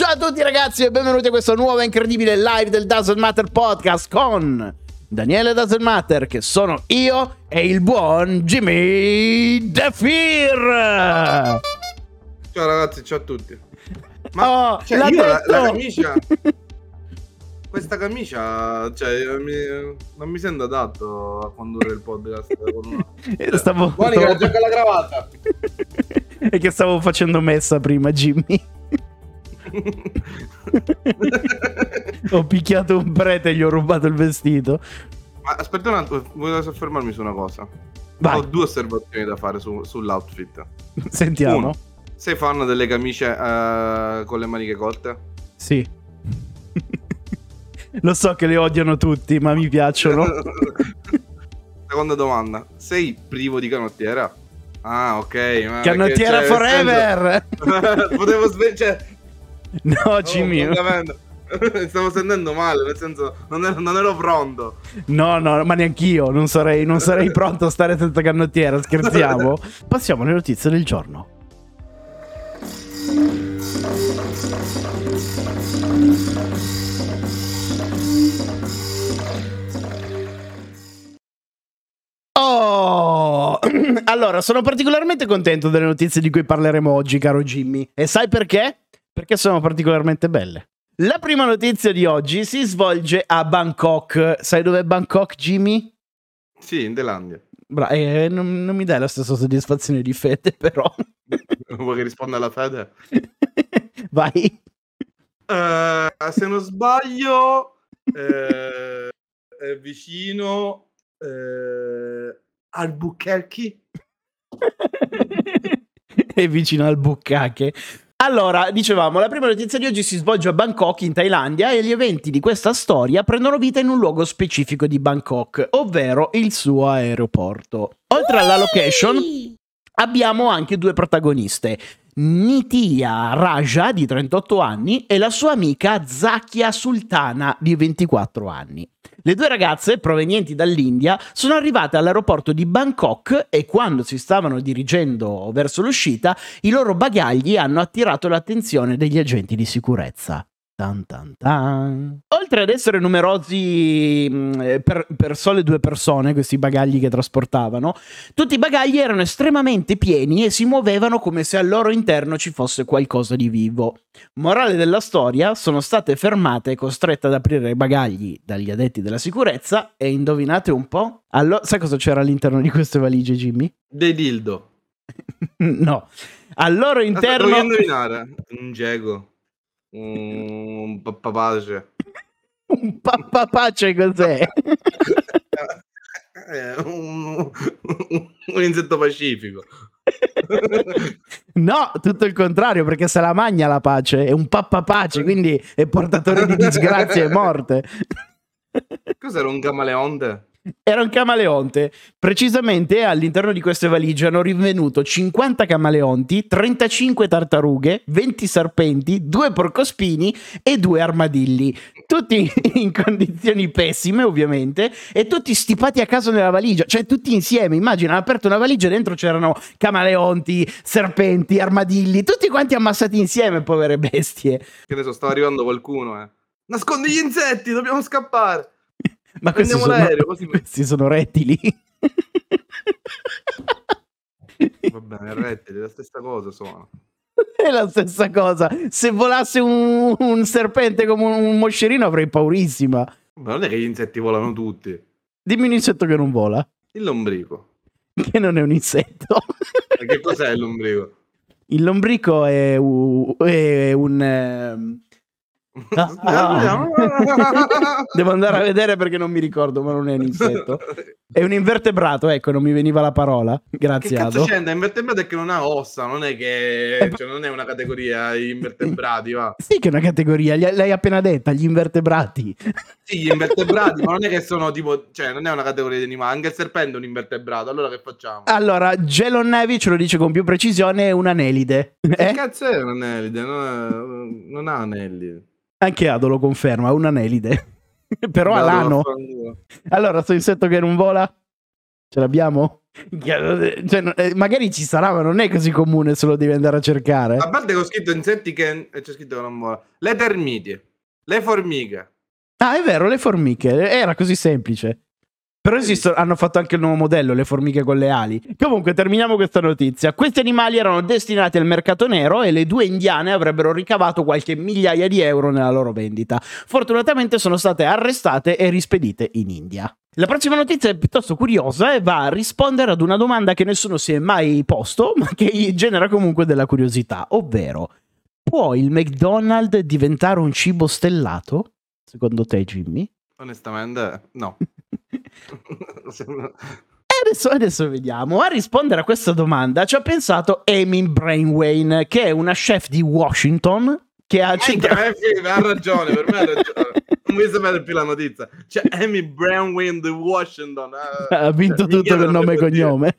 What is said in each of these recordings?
Ciao a tutti ragazzi e benvenuti a questa nuova incredibile live del Dazzle Matter Podcast con Daniele Dazzle Matter, che sono io, e il buon Jimmy De Feer. Ciao ragazzi, ciao a tutti. Ma oh, cioè, la camicia questa camicia, cioè, non mi sento adatto a condurre il podcast con una... Guarda, gioca con la cravatta. E che stavo facendo messa prima, Jimmy. Ho picchiato un prete e gli ho rubato il vestito. Ma aspetta un attimo, voglio soffermarmi su una cosa. Vai. Ho due osservazioni da fare sull'outfit. Sentiamo. Uno, sei fan delle camicie con le maniche corte? Sì. Lo so che le odiano tutti, ma mi piacciono. Seconda domanda, sei privo di canottiera? Ah, ok. Ma canottiera forever! Potevo cioè... No, Jimmy, stavo sentendo male, nel senso non ero pronto. No, ma neanch'io, non sarei pronto a stare senza canottiera, scherziamo. Passiamo alle notizie del giorno. Oh, allora, sono particolarmente contento delle notizie di cui parleremo oggi, caro Jimmy. E sai perché? Perché sono particolarmente belle. La prima notizia di oggi si svolge a Bangkok. Sai dove è Bangkok, Jimmy? Sì, in Thailandia. Non mi dai la stessa soddisfazione di fede, però. Vuoi che risponda alla fede? Vai. Se non sbaglio, è vicino Albuquerque. È vicino Albuquerque. Allora, dicevamo, la prima notizia di oggi si svolge a Bangkok, in Thailandia, e gli eventi di questa storia prendono vita in un luogo specifico di Bangkok, ovvero il suo aeroporto. Oltre alla location, abbiamo anche due protagoniste, Nitya Raja, di 38 anni, e la sua amica Zakia Sultana, di 24 anni. Le due ragazze, provenienti dall'India, sono arrivate all'aeroporto di Bangkok e quando si stavano dirigendo verso l'uscita, i loro bagagli hanno attirato l'attenzione degli agenti di sicurezza. Tan tan tan. Oltre ad essere numerosi per sole due persone, questi bagagli che trasportavano, tutti i bagagli erano estremamente pieni e si muovevano come se al loro interno ci fosse qualcosa di vivo. Morale della storia, sono state fermate e costrette ad aprire i bagagli dagli addetti della sicurezza e indovinate un po'? Allora, sai cosa c'era all'interno di queste valigie, Jimmy? Dei dildo. No. Al loro interno... Voglio indovinare. Un gego. Un pappapace. Un pappapace cos'è? un insetto pacifico. No, tutto il contrario, perché se la magna la pace, è un pappapace, quindi è portatore di disgrazie e morte. Cos'era, un camaleonte? Era un camaleonte. Precisamente all'interno di queste valigie hanno rinvenuto 50 camaleonti, 35 tartarughe, 20 serpenti, 2 porcospini e 2 armadilli. Tutti in condizioni pessime, ovviamente, e tutti stipati a caso nella valigia. Cioè tutti insieme, immagina, hanno aperto una valigia e dentro c'erano camaleonti, serpenti, armadilli, tutti quanti ammassati insieme, povere bestie. Che adesso stava arrivando qualcuno, Nascondi gli insetti, dobbiamo scappare. Ma questi sono rettili. Va bene, rettili, la stessa cosa sono. È la stessa cosa. Se volasse un serpente come un moscerino avrei paurissima. Ma non è che gli insetti volano tutti. Dimmi un insetto che non vola. Il lombrico. Che non è un insetto. Ma che cos'è il lombrico? Il lombrico è un... Devo andare a vedere perché non mi ricordo, ma non è un insetto. È un invertebrato, ecco, non mi veniva la parola. Grazie. Che cazzo c'entra? Invertebrato è che non ha ossa, non è che cioè, non è una categoria gli invertebrati, va. Sì che è una categoria, l'hai appena detta, gli invertebrati. Sì, gli invertebrati, ma non è che sono tipo, cioè non è una categoria di animali, anche il serpente è un invertebrato, allora che facciamo? Allora, Gelon Nevi ce lo dice con più precisione, è un anelide. Che cazzo è un anelide? Non ha anelli. Anche Ado lo conferma, un anelide. Però ha l'ano. Allora, sto insetto che non vola? Ce l'abbiamo? Cioè, magari ci sarà, ma non è così comune, se lo devi andare a cercare. A parte che ho scritto insetti che c'è scritto non muore. Le termiti, le formiche. Ah, è vero, le formiche. Era così semplice. Però esistono, hanno fatto anche il nuovo modello, le formiche con le ali. Comunque, terminiamo questa notizia. Questi animali erano destinati al mercato nero e le due indiane avrebbero ricavato qualche migliaia di euro nella loro vendita. Fortunatamente sono state arrestate e rispedite in India. La prossima notizia è piuttosto curiosa e va a rispondere ad una domanda che nessuno si è mai posto, ma che genera comunque della curiosità, ovvero: può il McDonald's diventare un cibo stellato? Secondo te, Jimmy? Onestamente, no. Adesso vediamo. A rispondere a questa domanda ci ha pensato Amy Brainwain, che è una chef di Washington che ha ha ragione, per me ha ragione. Non mi sapete più la notizia. Cioè, Amy Brainwain di Washington ha vinto tutto per nome e cognome.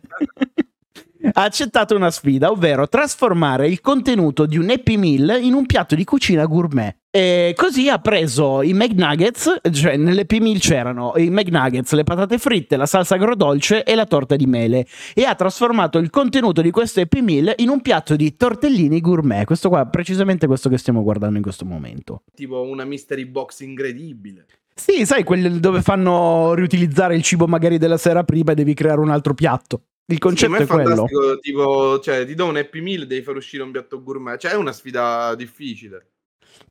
Ha accettato una sfida, ovvero trasformare il contenuto di un Happy Meal in un piatto di cucina gourmet. E così ha preso i McNuggets, cioè nell'Happy Meal c'erano i McNuggets, le patate fritte, la salsa agrodolce e la torta di mele, e ha trasformato il contenuto di questo Happy Meal in un piatto di tortellini gourmet. Questo qua, precisamente questo che stiamo guardando in questo momento. Tipo una mystery box incredibile. Sì, sai, quelli dove fanno riutilizzare il cibo magari della sera prima e devi creare un altro piatto. Il concetto sì, è fantastico, quello. Tipo, cioè, ti do un Happy Meal, devi far uscire un piatto gourmet. Cioè, è una sfida difficile.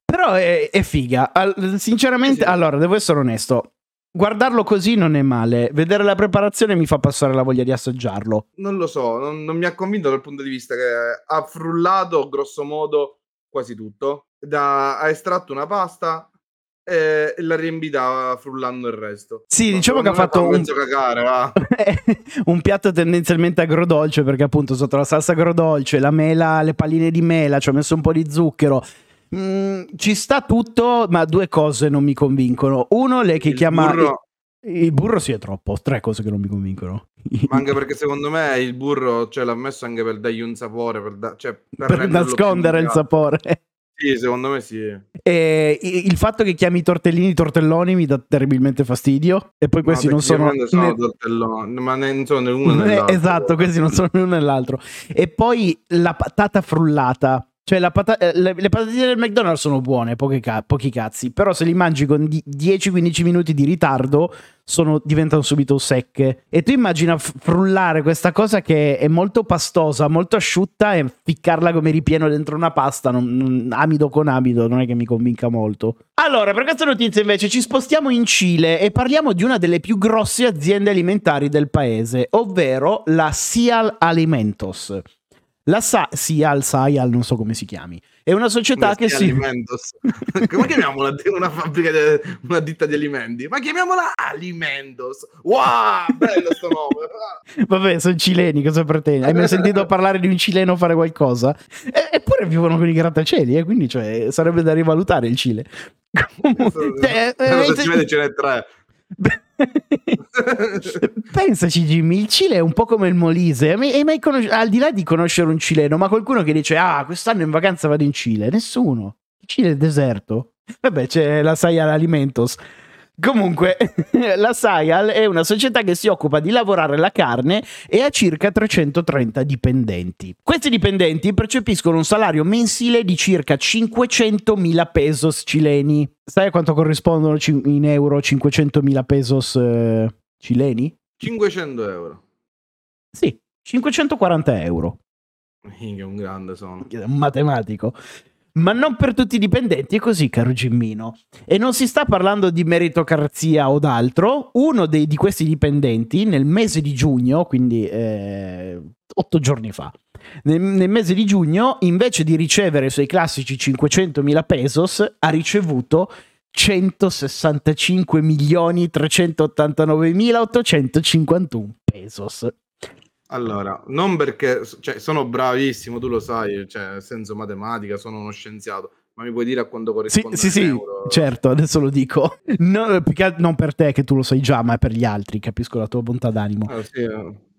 Però è figa. Sinceramente, sì. Allora, devo essere onesto. Guardarlo così non è male. Vedere la preparazione mi fa passare la voglia di assaggiarlo. Non lo so, non mi ha convinto dal punto di vista che ha frullato, grosso modo, quasi tutto. Ha estratto una pasta e la riempita frullando il resto. Sì, diciamo che ha fatto un piatto tendenzialmente agrodolce, perché appunto sotto la salsa agrodolce, la mela, le palline di mela, ci ho messo un po' di zucchero. Ci sta tutto, ma due cose non mi convincono. Uno, lei che chiama il burro sì è troppo. Tre cose che non mi convincono. Ma anche perché secondo me il burro, cioè, l'ha messo anche per dargli un sapore, per nascondere il sapore. Sì, secondo me sì. E il fatto che chiami tortellini tortelloni mi dà terribilmente fastidio. E poi questi non sono tortelloni, ma non sono l'uno nell'altro. Esatto, questi non sono l'uno nell'altro. E poi la patata frullata. Cioè le patatine del McDonald's sono buone, pochi cazzi. Però se li mangi con 10-15 minuti di ritardo diventano subito secche. E tu immagina frullare questa cosa che è molto pastosa, molto asciutta, e ficcarla come ripieno dentro una pasta, amido con amido, non è che mi convinca molto. Allora, per questa notizia invece ci spostiamo in Cile e parliamo di una delle più grosse aziende alimentari del paese, ovvero la SAIAL Alimentos. La SAIAL, non so come si chiami. È una società che si... Alimentos. Come chiamiamola una fabbrica, una ditta di alimenti? Ma chiamiamola Alimentos. Wow, bello sto nome. Vabbè, sono cileni, cosa pretendi? Hai mai sentito parlare di un cileno fare qualcosa? Eppure vivono con i grattacieli, quindi cioè, sarebbe da rivalutare il Cile. Ce n'è tre. Pensaci, Jimmy, il Cile è un po' come il Molise. Hai mai al di là di conoscere un cileno, ma qualcuno che dice: ah, quest'anno in vacanza vado in Cile? Nessuno. Il Cile è deserto. Vabbè, c'è la SAIAL Alimentos. Comunque, la SAIAL è una società che si occupa di lavorare la carne e ha circa 330 dipendenti. Questi dipendenti percepiscono un salario mensile di circa 500.000 pesos cileni. Sai a quanto corrispondono in euro 500.000 pesos cileni? 500 euro. Sì, 540 euro. Che un grande sono. Un matematico. Ma non per tutti i dipendenti è così, caro Gimmino. E non si sta parlando di meritocrazia o d'altro. Uno di questi dipendenti nel mese di giugno, quindi 8 giorni fa, nel mese di giugno, invece di ricevere i suoi classici 500.000 pesos, ha ricevuto 165.389.851 pesos. Allora, non perché sono bravissimo, tu lo sai, cioè senso matematica, sono uno scienziato, ma mi puoi dire a quanto corrisponde? Sì, euro? Certo, adesso lo dico. Non per te che tu lo sai già, ma per gli altri, capisco la tua bontà d'animo. Sì.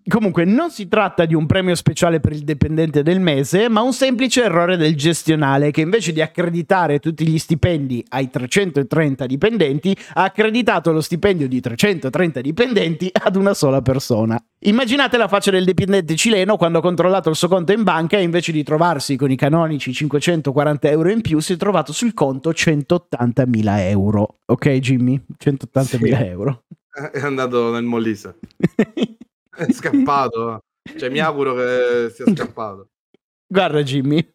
Comunque non si tratta di un premio speciale per il dipendente del mese, ma un semplice errore del gestionale che invece di accreditare tutti gli stipendi ai 330 dipendenti ha accreditato lo stipendio di 330 dipendenti ad una sola persona. Immaginate la faccia del dipendente cileno quando ha controllato il suo conto in banca e invece di trovarsi con i canonici 540 euro in più si è trovato sul conto 180.000 euro. Ok Jimmy? 180.000 euro. È andato nel Molise. È scappato, cioè mi auguro che sia scappato. Guarda Jimmy,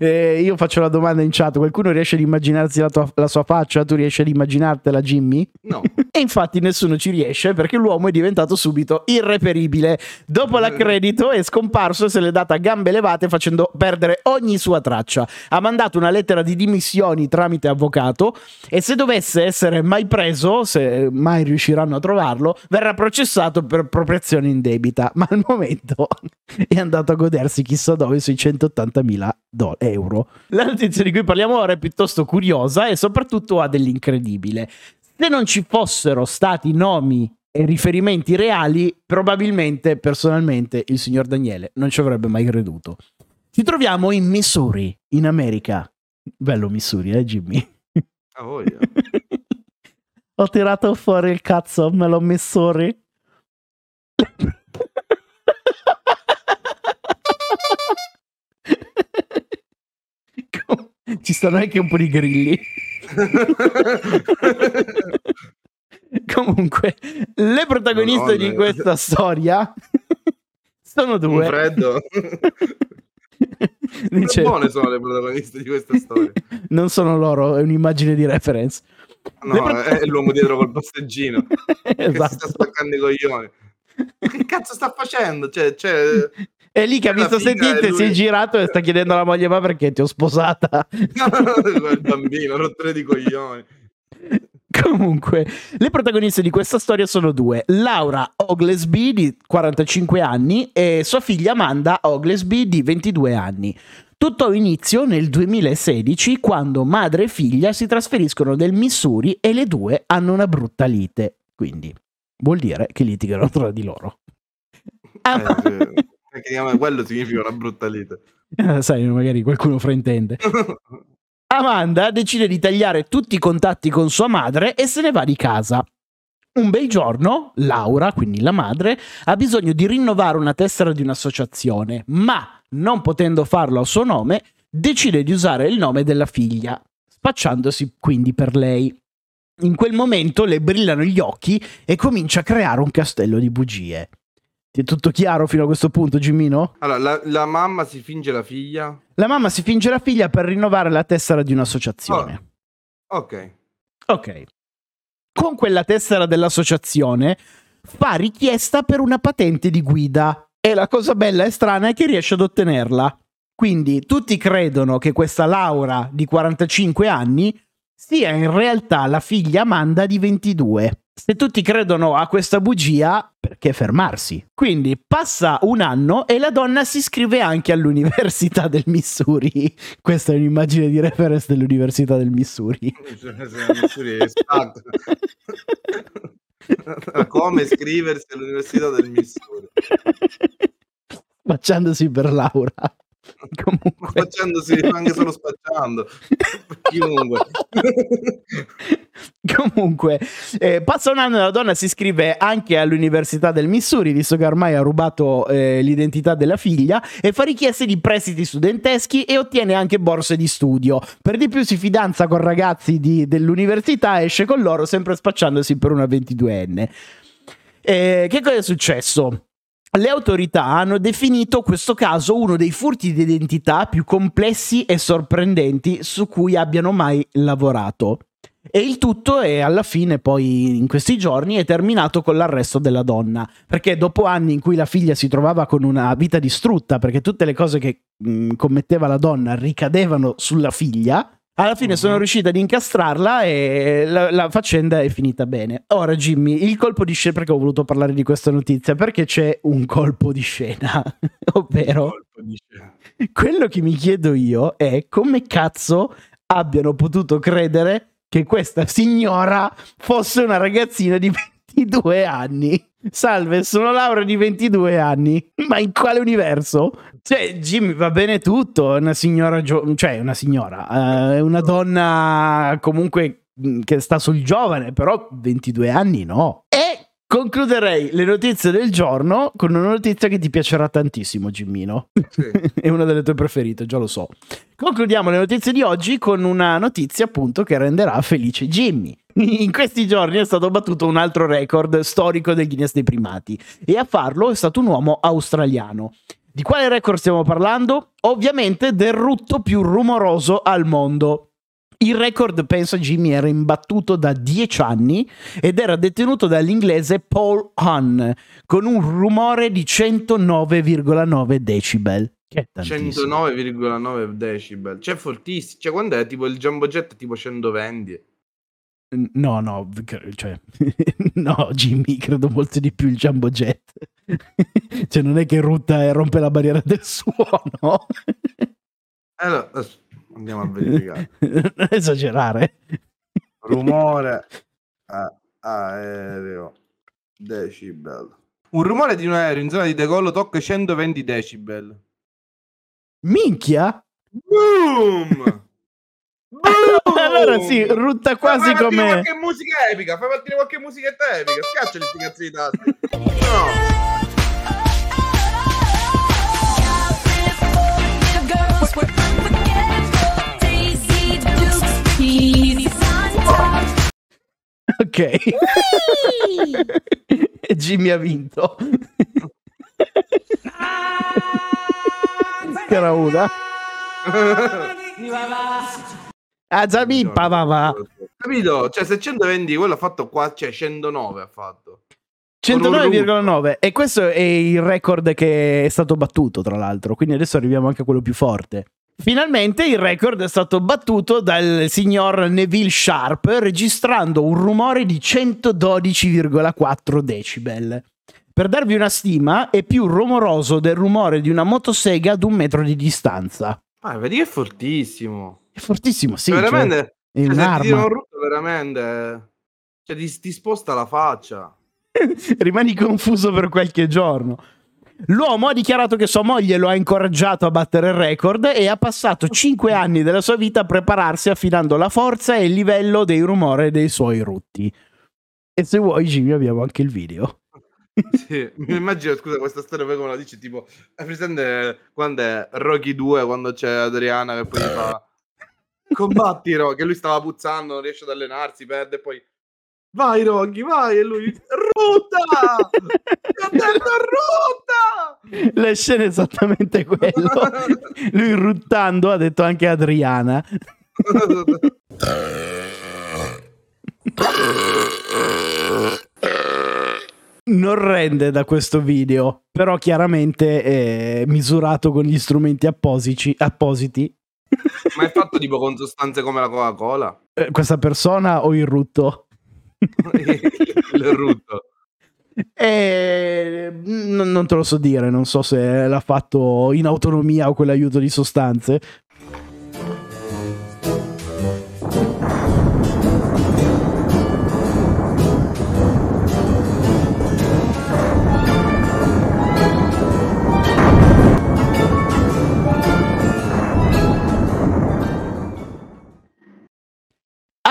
io faccio la domanda in chat, qualcuno riesce ad immaginarsi la sua faccia? Tu riesci ad immaginartela Jimmy? No. E infatti nessuno ci riesce perché l'uomo è diventato subito irreperibile. Dopo l'accredito è scomparso e se l'è data a gambe levate facendo perdere ogni sua traccia. Ha mandato una lettera di dimissioni tramite avvocato e se dovesse essere mai preso, se mai riusciranno a trovarlo, verrà processato per appropriazione indebita. Ma al momento è andato a godersi chissà dove sui 180.000 euro. La notizia di cui parliamo ora è piuttosto curiosa e soprattutto ha dell'incredibile. Se non ci fossero stati nomi e riferimenti reali, probabilmente, personalmente, il signor Daniele non ci avrebbe mai creduto. Ci troviamo in Missouri, in America. Bello Missouri, Jimmy? A voglia. Ho tirato fuori il cazzo, me l'ho Missouri. Ci stanno anche un po' di grilli. Comunque, le protagoniste di questa storia sono due. Un freddo. Dice, buone sono le protagoniste di questa storia. Non sono loro, è un'immagine di reference. No, è l'uomo dietro col passeggino. Esatto. Che si sta staccando i coglioni. Che cazzo sta facendo? Cioè... È lì che ha visto sentite, lui... si è girato e sta chiedendo alla moglie: ma perché ti ho sposata? Il bambino, rotture di coglioni. Comunque, le protagoniste di questa storia sono due: Laura Oglesby di 45 anni e sua figlia Amanda Oglesby di 22 anni. Tutto inizio nel 2016 quando madre e figlia si trasferiscono nel Missouri e le due hanno una brutta lite. Quindi vuol dire che litigano tra di loro. Sì. Quello significa una brutta lite. Sai, magari qualcuno fraintende. Amanda decide di tagliare tutti i contatti con sua madre e se ne va di casa. Un bel giorno Laura, quindi la madre, ha bisogno di rinnovare una tessera di un'associazione, ma non potendo farlo a suo nome decide di usare il nome della figlia, spacciandosi quindi per lei. In quel momento le brillano gli occhi e comincia a creare un castello di bugie. Ti è tutto chiaro fino a questo punto, Gimmino? Allora, la mamma si finge la figlia? La mamma si finge la figlia per rinnovare la tessera di un'associazione. Oh. Ok. Con quella tessera dell'associazione fa richiesta per una patente di guida. E la cosa bella e strana è che riesce ad ottenerla. Quindi tutti credono che questa Laura di 45 anni sia in realtà la figlia Amanda di 22. Se tutti credono a questa bugia, perché fermarsi? Quindi passa un anno e la donna si iscrive anche all'Università del Missouri. Questa è un'immagine di reference dell'Università del Missouri. Come iscriversi all'Università del Missouri? Spacciandosi per Laura. Comunque. Spacciandosi anche solo spacciando. Chiunque. Comunque, passa un anno e la donna si iscrive anche all'Università del Missouri, visto che ormai ha rubato l'identità della figlia, e fa richieste di prestiti studenteschi e ottiene anche borse di studio. Per di più si fidanza con ragazzi dell'università, esce con loro, sempre spacciandosi per una 22enne. Che cosa è successo? Le autorità hanno definito questo caso uno dei furti di identità più complessi e sorprendenti su cui abbiano mai lavorato. E il tutto è alla fine poi in questi giorni è terminato con l'arresto della donna, perché dopo anni in cui la figlia si trovava con una vita distrutta perché tutte le cose che commetteva la donna ricadevano sulla figlia, alla fine sono riuscita ad incastrarla e la faccenda è finita bene. Ora Jimmy, il colpo di scena, perché ho voluto parlare di questa notizia? Perché c'è un colpo di scena, ovvero quello che mi chiedo io è come cazzo abbiano potuto credere che questa signora fosse una ragazzina di 22 anni. Salve, sono Laura di 22 anni. Ma in quale universo? Cioè, Jimmy, va bene tutto, è una signora, è una donna comunque che sta sul giovane, però 22 anni no. E concluderei le notizie del giorno con una notizia che ti piacerà tantissimo, Gimmino. Sì. È una delle tue preferite, già lo so. Concludiamo le notizie di oggi con una notizia appunto che renderà felice Jimmy. In questi giorni è stato battuto un altro record storico del Guinness dei primati e a farlo è stato un uomo australiano. Di quale record stiamo parlando? Ovviamente del rutto più rumoroso al mondo. Il record, pensa Jimmy, era imbattuto da 10 anni ed era detenuto dall'inglese Paul Hahn con un rumore di 109,9 decibel. 109,9 decibel, cioè fortissimo, cioè quando è tipo il jumbo jet tipo 120. No, Jimmy, credo molto di più il jumbo jet. Cioè non è che rutta e rompe la barriera del suono. Allora, andiamo a verificare. Non esagerare. Rumore aereo decibel. Un rumore di un aereo in zona di decollo tocca 120 decibel. Minchia! Boom! Boom! Allora sì, rutta quasi come... Fai partire qualche musica epica, fai partire qualche musichetta epica, schiaccia le cazzo di tasti. No! Ok. Jimmy ha vinto. Era una. Ah, Zamippa, va. Capito? Cioè, se 120 quello ha fatto qua, cioè 109 ha fatto. 109,9 e questo è il record che è stato battuto, tra l'altro. Quindi adesso arriviamo anche a quello più forte. Finalmente il record è stato battuto dal signor Neville Sharp registrando un rumore di 112,4 decibel. Per darvi una stima, è più rumoroso del rumore di una motosega ad 1 metro di distanza. Ah, vedi che è fortissimo. È fortissimo, sì. Veramente, cioè, è un'arma. Se ti tira un rutto, veramente, cioè, ti sposta la faccia. Rimani confuso per qualche giorno. L'uomo ha dichiarato che sua moglie lo ha incoraggiato a battere il record e ha passato 5 anni della sua vita a prepararsi affinando la forza e il livello dei rumori dei suoi rutti. E se vuoi, Jimmy, abbiamo anche il video. Sì, mi immagino, scusa, questa storia poi come la dice, tipo, è presente quando è Rocky 2, quando c'è Adriana che poi fa combatti Rocky, che lui stava puzzando, non riesce ad allenarsi, perde e poi vai Rocky, vai, e lui rutta! Ti ho detto rutta! La scena è esattamente quello. Lui ruttando ha detto anche Adriana. Non rende da questo video, però chiaramente è misurato con gli strumenti appositi. Ma è fatto tipo con sostanze come la Coca-Cola? Questa persona o il rutto? Il rutto. Non te lo so dire, non so se l'ha fatto in autonomia o con l'aiuto di sostanze.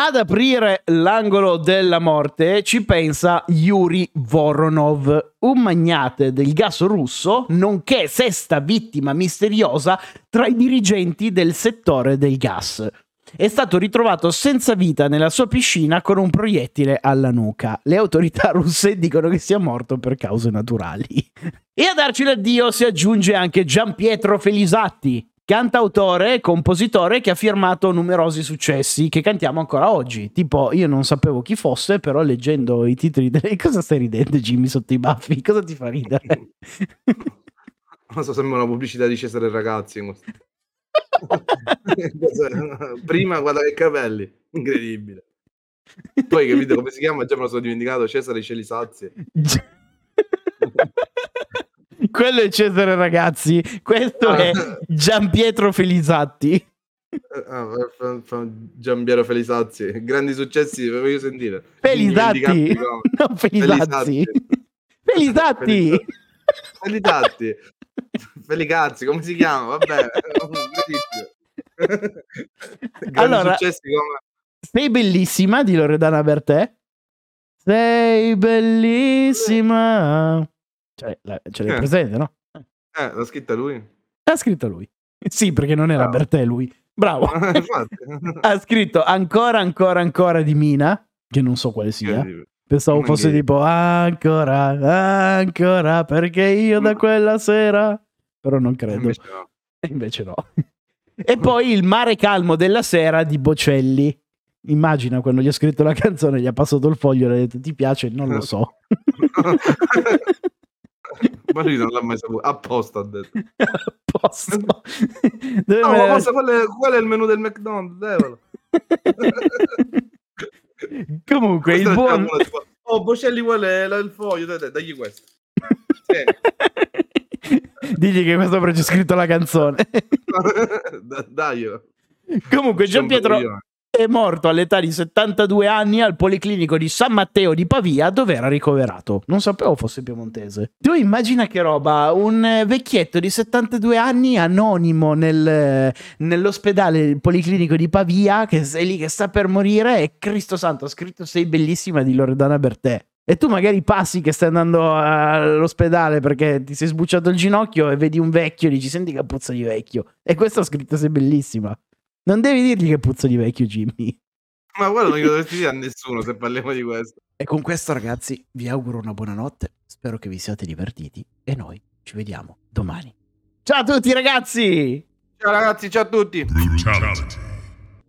Ad aprire l'angolo della morte ci pensa Yuri Voronov, un magnate del gas russo, nonché sesta vittima misteriosa tra i dirigenti del settore del gas. È stato ritrovato senza vita nella sua piscina con un proiettile alla nuca. Le autorità russe dicono che sia morto per cause naturali. E a darci l'addio si aggiunge anche Gian Pietro Felisatti, cantautore e compositore che ha firmato numerosi successi che cantiamo ancora oggi. Tipo, io non sapevo chi fosse, però leggendo i titoli delle... Cosa stai ridendo, Jimmy, sotto i baffi? Cosa ti fa ridere? Non so, sembra una pubblicità di Cesare Ragazzi. Prima guarda che capelli, incredibile. Poi capito come si chiama? Già me lo sono dimenticato, Cesare Cieli Sazi. Quello è Cesare Ragazzi, questo è Gian Pietro Felisatti. From Gian Pietro Felisatti, grandi successi, ve voglio sentire. Felisatti, no. Non Felisatti. Felisatti. Felisatti. Felicazzi, come si chiama? Vabbè. Allora, successi come... Sei bellissima di Loredana Bertè. Sei bellissima. Cioè, ce l'hai presente, no? L'ha scritta lui. L'ha scritta lui. Sì, perché non era Bertè lui. Bravo. Ha scritto ancora di Mina, che non so quale sia. Pensavo fosse tipo ancora, perché io da quella sera. Però non credo. Invece no. E poi Il mare calmo della sera di Bocelli. Immagina quando gli ha scritto la canzone, gli ha passato il foglio e gli ha detto ti piace? Non lo so. Ma lui non l'ha mai saputo, apposta ha detto. Apposta. No, ma posso, qual è il menù del McDonald's? Comunque questo il buon tipo, Bocelli qual è il foglio? Dagli questo. Sì. Digli che questo avrà scritto la canzone. Dai. Comunque Gian Pietro è morto all'età di 72 anni al Policlinico di San Matteo di Pavia, dove era ricoverato. Non sapevo fosse piemontese. Tu immagina che roba, un vecchietto di 72 anni anonimo nell'ospedale Policlinico di Pavia, che sei lì che sta per morire e Cristo santo ha scritto sei bellissima di Loredana Bertè. E tu magari passi che stai andando all'ospedale perché ti sei sbucciato il ginocchio e vedi un vecchio e dici senti che puzza di vecchio, e questo ha scritto sei bellissima. Non devi dirgli che puzza di vecchio, Jimmy. Ma guarda, non lo dovresti dire a nessuno se parliamo di questo. E con questo, ragazzi, vi auguro una buonanotte. Spero che vi siate divertiti. E noi ci vediamo domani. Ciao a tutti, ragazzi! Ciao a tutti! Ciao.